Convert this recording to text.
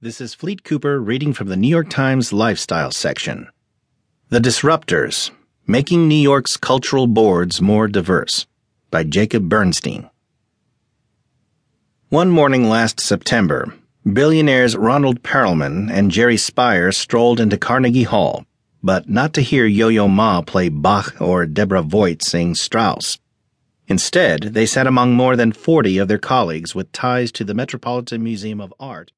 This is Fleet Cooper reading from the New York Times Lifestyle section. The Disruptors, Making New York's Cultural Boards More Diverse, by Jacob Bernstein. One morning last September, billionaires Ronald Perelman and Jerry Speyer strolled into Carnegie Hall, but not to hear Yo-Yo Ma play Bach or Deborah Voigt sing Strauss. Instead, they sat among more than 40 of their colleagues with ties to the Metropolitan Museum of Art,